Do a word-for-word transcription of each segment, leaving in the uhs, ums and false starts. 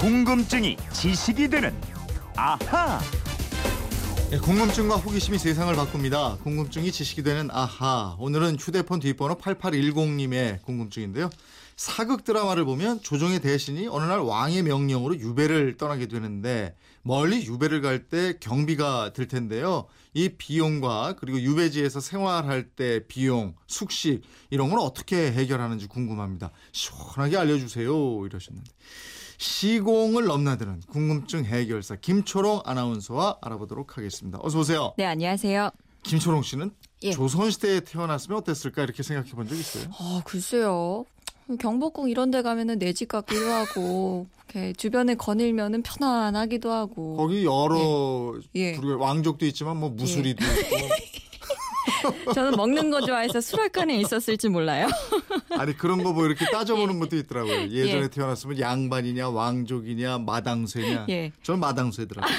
궁금증이 지식이 되는 아하. 네, 궁금증과 호기심이 세상을 바꿉니다. 궁금증이 지식이 되는 아하. 오늘은 휴대폰 뒷번호 팔팔일공님의 궁금증인데요. 사극 드라마를 보면 조정의 대신이 어느 날 왕의 명령으로 유배를 떠나게 되는데 멀리 유배를 갈 때 경비가 들 텐데요. 이 비용과 그리고 유배지에서 생활할 때 비용, 숙식 이런 걸 어떻게 해결하는지 궁금합니다. 시원하게 알려주세요 이러셨는데 시공을 넘나드는 궁금증 해결사 김초롱 아나운서와 알아보도록 하겠습니다. 어서 오세요. 네, 안녕하세요. 김초롱 씨는 예. 조선시대에 태어났으면 어땠을까 이렇게 생각해 본 적 있어요? 아, 글쎄요. 경복궁 이런 데 가면은 내 집 같기도 하고 이렇게 주변에 거닐면은 편안하기도 하고 거기 여러 예. 예. 왕족도 있지만 뭐 무술이도 예. 있고 저는 먹는 거 좋아해서 수락관에 있었을지 몰라요. 아니 그런 거 뭐 이렇게 따져보는 예. 것도 있더라고요. 예전에 예. 태어났으면 양반이냐 왕족이냐 마당쇠냐 예. 저는 마당쇠더라고요.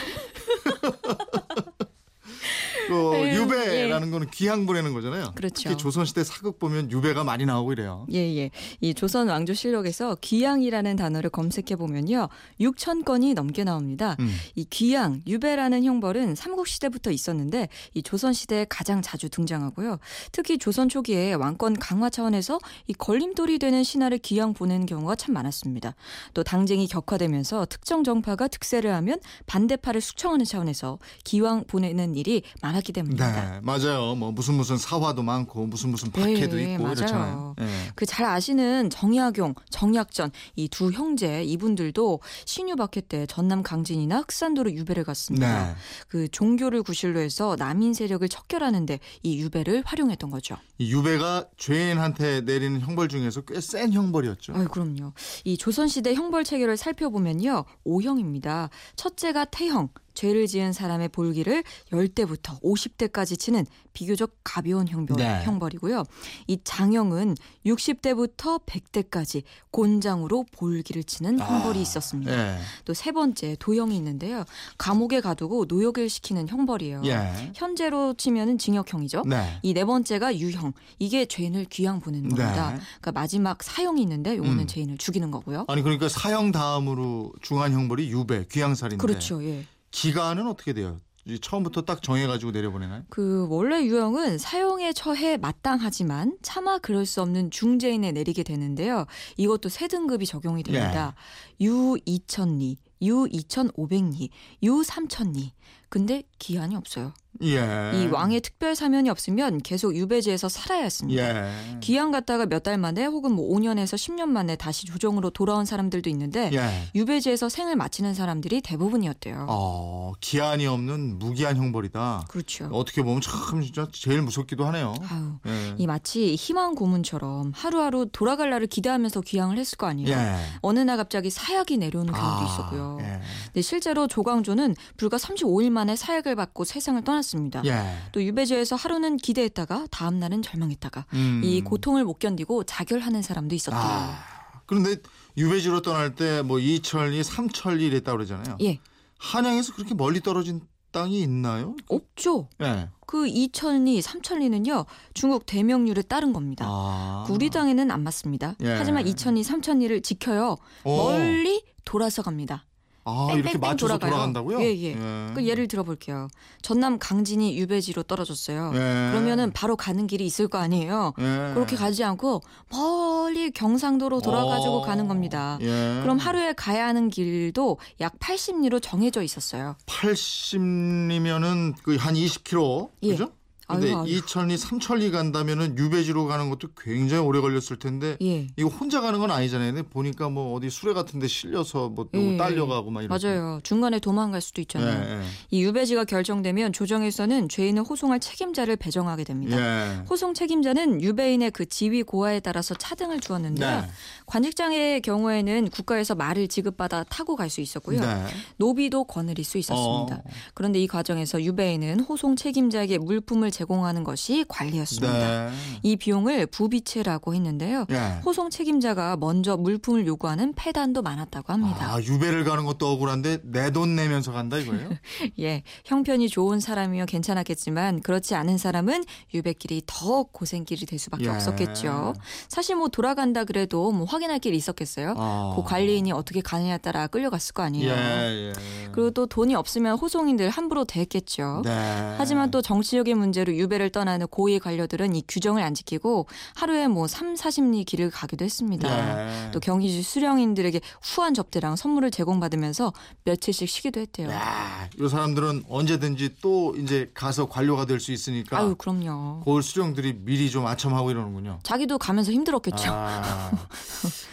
또 네, 유배라는 예. 거는 귀향 보내는 거잖아요. 그렇죠. 특히 조선시대 사극 보면 유배가 많이 나오고 이래요. 예예. 예. 이 조선 왕조실록에서 귀향이라는 단어를 검색해 보면요, 육천 건이 넘게 나옵니다. 음. 이 귀향, 유배라는 형벌은 삼국시대부터 있었는데 이 조선시대에 가장 자주 등장하고요. 특히 조선 초기에 왕권 강화 차원에서 이 걸림돌이 되는 신하를 귀향 보낸 경우가 참 많았습니다. 또 당쟁이 격화되면서 특정 정파가 득세를 하면 반대파를 숙청하는 차원에서 기왕 보내는 일이 많았습니다. 때문입니다. 네, 맞아요. 뭐 무슨 무슨 사화도 많고 무슨 무슨 박해도 네, 있고 맞아요. 이렇잖아요. 네. 그 잘 아시는 정약용, 정약전 이 두 형제 이분들도 신유 박해 때 전남 강진이나 흑산도로 유배를 갔습니다. 네. 그 종교를 구실로 해서 남인 세력을 척결하는데 이 유배를 활용했던 거죠. 이 유배가 죄인한테 내리는 형벌 중에서 꽤 센 형벌이었죠. 아, 그럼요. 이 조선시대 형벌 체계를 살펴보면요, 오형입니다. 첫째가 태형. 죄를 지은 사람의 볼기를 십 대부터 오십 대까지 치는 비교적 가벼운 형벌, 네. 형벌이고요. 이 장형은 육십 대부터 백 대까지 곤장으로 볼기를 치는 형벌이 아, 있었습니다. 예. 또 세 번째 도형이 있는데요. 감옥에 가두고 노역을 시키는 형벌이에요. 예. 현재로 치면은 징역형이죠. 네. 이 네 번째가 유형. 이게 죄인을 귀양 보내는 겁니다. 네. 그러니까 마지막 사형이 있는데 요거는 음. 죄인을 죽이는 거고요. 아니 그러니까 사형 다음으로 중한 형벌이 유배, 귀양살인데. 그렇죠. 예. 기간은 어떻게 돼요? 처음부터 딱 정해가지고 내려보내나요? 그 원래 유형은 사형에 처해 마땅하지만 차마 그럴 수 없는 중재인에 내리게 되는데요. 이것도 세 등급이 적용이 됩니다. 예. 유 이천 리, 유 이천오백 리, 유 삼천 리. 근데 기한이 없어요. 예. 이 왕의 특별 사면이 없으면 계속 유배지에서 살아야 했습니다. 예. 귀양 갔다가 몇 달 만에 혹은 뭐 오 년에서 십 년 만에 다시 조정으로 돌아온 사람들도 있는데 예. 유배지에서 생을 마치는 사람들이 대부분이었대요. 어, 기한이 없는 무기한 형벌이다. 그렇죠. 어떻게 보면 참 진짜 제일 무섭기도 하네요. 아유, 예. 이 마치 희망 고문처럼 하루하루 돌아갈 날을 기대하면서 귀향을 했을 거 아니에요. 예. 어느 날 갑자기 사약이 내려오는 경우도 아, 있었고요. 예. 근데 실제로 조광조는 불과 삼십오 일 만에 사약을 받고 세상을 떠났습니다. 예. 또 유배지에서 하루는 기대했다가 다음 날은 절망했다가 음. 이 고통을 못 견디고 자결하는 사람도 있었대요. 아, 그런데 유배지로 떠날 때 뭐 이천리, 삼천리 이랬다고 그러잖아요. 예. 한양에서 그렇게 멀리 떨어진 땅이 있나요? 없죠. 예. 그 이천리, 삼천리는요 중국 대명률에 따른 겁니다. 아. 우리 땅에는 안 맞습니다. 예. 하지만 이천리, 삼천리를 지켜요. 오. 멀리 돌아서 갑니다. 아, 뺑뺑뺑 이렇게 맞춰서 돌아가요. 돌아간다고요? 예, 예. 예. 그 예를 들어볼게요. 전남 강진이 유배지로 떨어졌어요. 예. 그러면은 바로 가는 길이 있을 거 아니에요. 예. 그렇게 가지 않고 멀리 경상도로 돌아가지고 오. 가는 겁니다. 예. 그럼 하루에 가야 하는 길도 약 팔십 리로 정해져 있었어요. 팔십 리면은 그 한 이십 킬로미터 예. 그죠? 근데 아유, 아유. 이천리, 삼천리 간다면은 유배지로 가는 것도 굉장히 오래 걸렸을 텐데 예. 이거 혼자 가는 건 아니잖아요. 근데 보니까 뭐 어디 수레 같은 데 실려서 뭐 예. 딸려가고 막 이런. 맞아요. 중간에 도망갈 수도 있잖아요. 예. 이 유배지가 결정되면 조정에서는 죄인을 호송할 책임자를 배정하게 됩니다. 예. 호송 책임자는 유배인의 그 지위 고하에 따라서 차등을 주었는데요. 네. 관직장의 경우에는 국가에서 말을 지급받아 타고 갈 수 있었고요. 네. 노비도 거느릴 수 있었습니다. 어. 그런데 이 과정에서 유배인은 호송 책임자에게 물품을 제공합니다. 제공하는 것이 관리였습니다. 네. 이 비용을 부비채라고 했는데요. 네. 호송 책임자가 먼저 물품을 요구하는 폐단도 많았다고 합니다. 아, 유배를 가는 것도 억울한데 내 돈 내면서 간다 이거예요? 예, 형편이 좋은 사람이면 괜찮았겠지만 그렇지 않은 사람은 유배길이 더 고생길이 될 수밖에 예. 없었겠죠. 사실 뭐 돌아간다 그래도 뭐 확인할 길이 있었겠어요? 아. 그 관리인이 어떻게 가느냐에 따라 끌려갔을 거 아니에요. 예, 예. 그리고 또 돈이 없으면 호송인들 함부로 대했겠죠. 네. 하지만 또 정치적인 문제로 유배를 떠나는 고위 관료들은 이 규정을 안 지키고 하루에 뭐 삼사십 리 길을 가기도 했습니다. 예. 또 경기지 수령인들에게 후한 접대랑 선물을 제공받으면서 며칠씩 쉬기도 했대요. 야, 이 사람들은 언제든지 또 이제 가서 관료가 될 수 있으니까. 아유, 그럼요. 고을 수령들이 미리 좀 아첨하고 이러는군요. 자기도 가면서 힘들었겠죠. 아,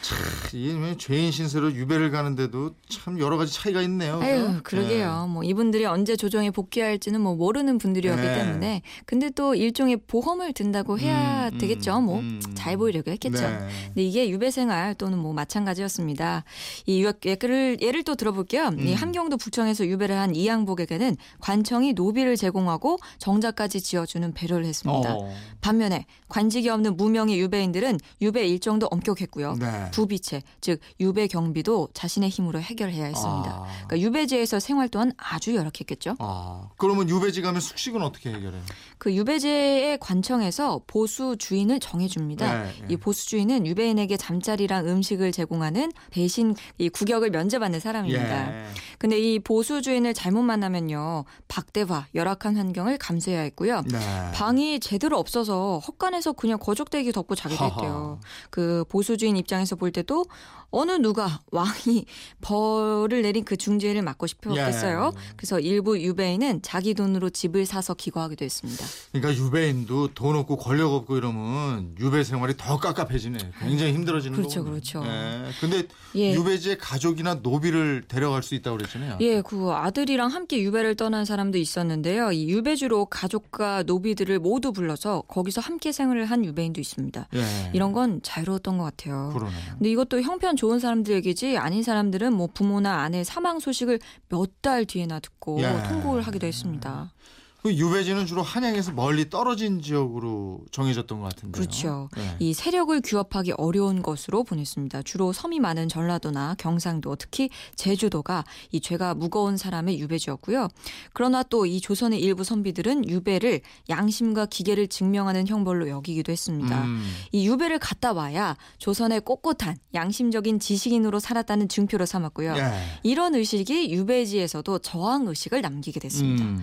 참, 이 죄인 신세로 유배를 가는데도 참 여러 가지 차이가 있네요. 아유, 그러게요. 예. 뭐 이분들이 언제 조정에 복귀할지는 뭐 모르는 분들이었기 예. 때문에, 근데 또 일종의 보험을 든다고 해야 음, 음, 되겠죠. 뭐 잘 음. 보이려고 했겠죠. 네. 근데 이게 유배 생활 또는 뭐 마찬가지였습니다. 이 예를, 예를 또 들어볼게요. 음. 이 함경도 북청에서 유배를 한 이양복에게는 관청이 노비를 제공하고 정자까지 지어주는 배려를 했습니다. 어. 반면에 관직이 없는 무명의 유배인들은 유배 일정도 엄격했고요. 네. 부비채, 즉 유배 경비도 자신의 힘으로 해결해야 했습니다. 아. 그러니까 유배지에서 생활 또한 아주 열악했겠죠. 아. 그러면 유배지 가면 숙식은 어떻게 해결해요? 그 유배지의 관청에서 보수 주인을 정해줍니다. 네, 네. 이 보수 주인은 유배인에게 잠자리랑 음식을 제공하는 배신, 이 구격을 면제받는 사람입니다. 예. 근데 이 보수 주인을 잘못 만나면요, 박대화, 열악한 환경을 감수해야 했고요. 네. 방이 제대로 없어서 헛간에서 그냥 거적대기 덮고 자기도 했대요. 그 보수 주인 입장에서 볼 때도 어느 누가 왕이 벌을 내린 그 중죄를 막고 싶었겠어요. 예. 그래서 일부 유배인은 자기 돈으로 집을 사서 기거하기도 했습니다. 그러니까 유배인도 돈 없고 권력 없고 이러면 유배 생활이 더 깝깝해지네. 굉장히 힘들어지는 거죠. 그렇죠, 거군요. 그렇죠. 그런데 예. 예. 유배지에 가족이나 노비를 데려갈 수 있다고 그랬잖아요. 예, 그 아들이랑 함께 유배를 떠난 사람도 있었는데요. 이 유배지로 가족과 노비들을 모두 불러서 거기서 함께 생활을 한 유배인도 있습니다. 예. 이런 건 자유로웠던 것 같아요. 그러네. 근데 이것도 형편 좋은 사람들 얘기지 아닌 사람들은 뭐 부모나 아내 사망 소식을 몇 달 뒤에나 듣고 예. 통곡을 하기도 했습니다. 그 유배지는 주로 한양에서 멀리 떨어진 지역으로 정해졌던 것 같은데요. 그렇죠. 네. 이 세력을 규합하기 어려운 것으로 보냈습니다. 주로 섬이 많은 전라도나 경상도, 특히 제주도가 이 죄가 무거운 사람의 유배지였고요. 그러나 또 이 조선의 일부 선비들은 유배를 양심과 기계를 증명하는 형벌로 여기기도 했습니다. 음. 이 유배를 갔다 와야 조선의 꼿꼿한 양심적인 지식인으로 살았다는 증표로 삼았고요. 네. 이런 의식이 유배지에서도 저항 의식을 남기게 됐습니다. 음.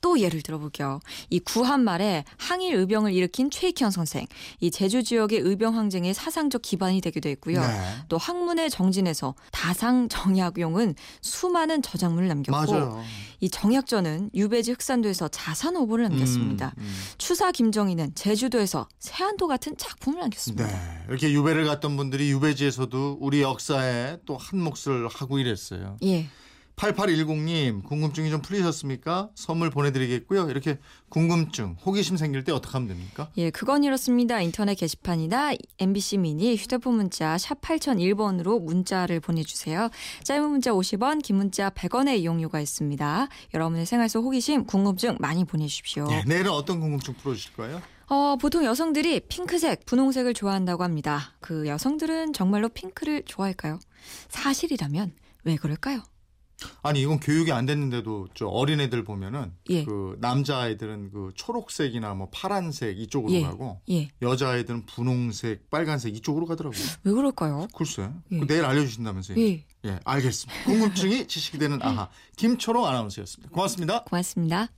또 예를 들어볼게요. 이 구한말에 항일 의병을 일으킨 최익현 선생, 이 제주 지역의 의병 항쟁의 사상적 기반이 되기도 했고요. 네. 또 학문의 정진에서 다상 정약용은 수많은 저작물을 남겼고, 맞아요. 이 정약전은 유배지 흑산도에서 자산오보를 남겼습니다. 음, 음. 추사 김정희는 제주도에서 세안도 같은 작품을 남겼습니다. 네. 이렇게 유배를 갔던 분들이 유배지에서도 우리 역사에 또 한 몫을 하고 이랬어요. 예. 팔팔일공 님, 궁금증이 좀 풀리셨습니까? 선물 보내드리겠고요. 이렇게 궁금증, 호기심 생길 때 어떻게 하면 됩니까? 예, 그건 이렇습니다. 인터넷 게시판이나 엠비씨 미니 휴대폰 문자 샵 팔공공일 번으로 문자를 보내주세요. 짧은 문자 오십 원, 긴 문자 백 원의 이용료가 있습니다. 여러분의 생활 속 호기심, 궁금증 많이 보내주십시오. 예, 내일은 어떤 궁금증 풀어주실 거예요? 어, 보통 여성들이 핑크색, 분홍색을 좋아한다고 합니다. 그 여성들은 정말로 핑크를 좋아할까요? 사실이라면 왜 그럴까요? 아니, 이건 교육이 안 됐는데도 저 어린애들 보면은 예. 그 남자아이들은 그 초록색이나 뭐 파란색 이쪽으로 예. 가고 예. 여자아이들은 분홍색, 빨간색 이쪽으로 가더라고요. 왜 그럴까요? 글쎄. 예. 내일 알려주신다면서요. 예. 예, 알겠습니다. 궁금증이 지식이 되는 아하. 김초롱 아나운서였습니다. 고맙습니다. 고맙습니다.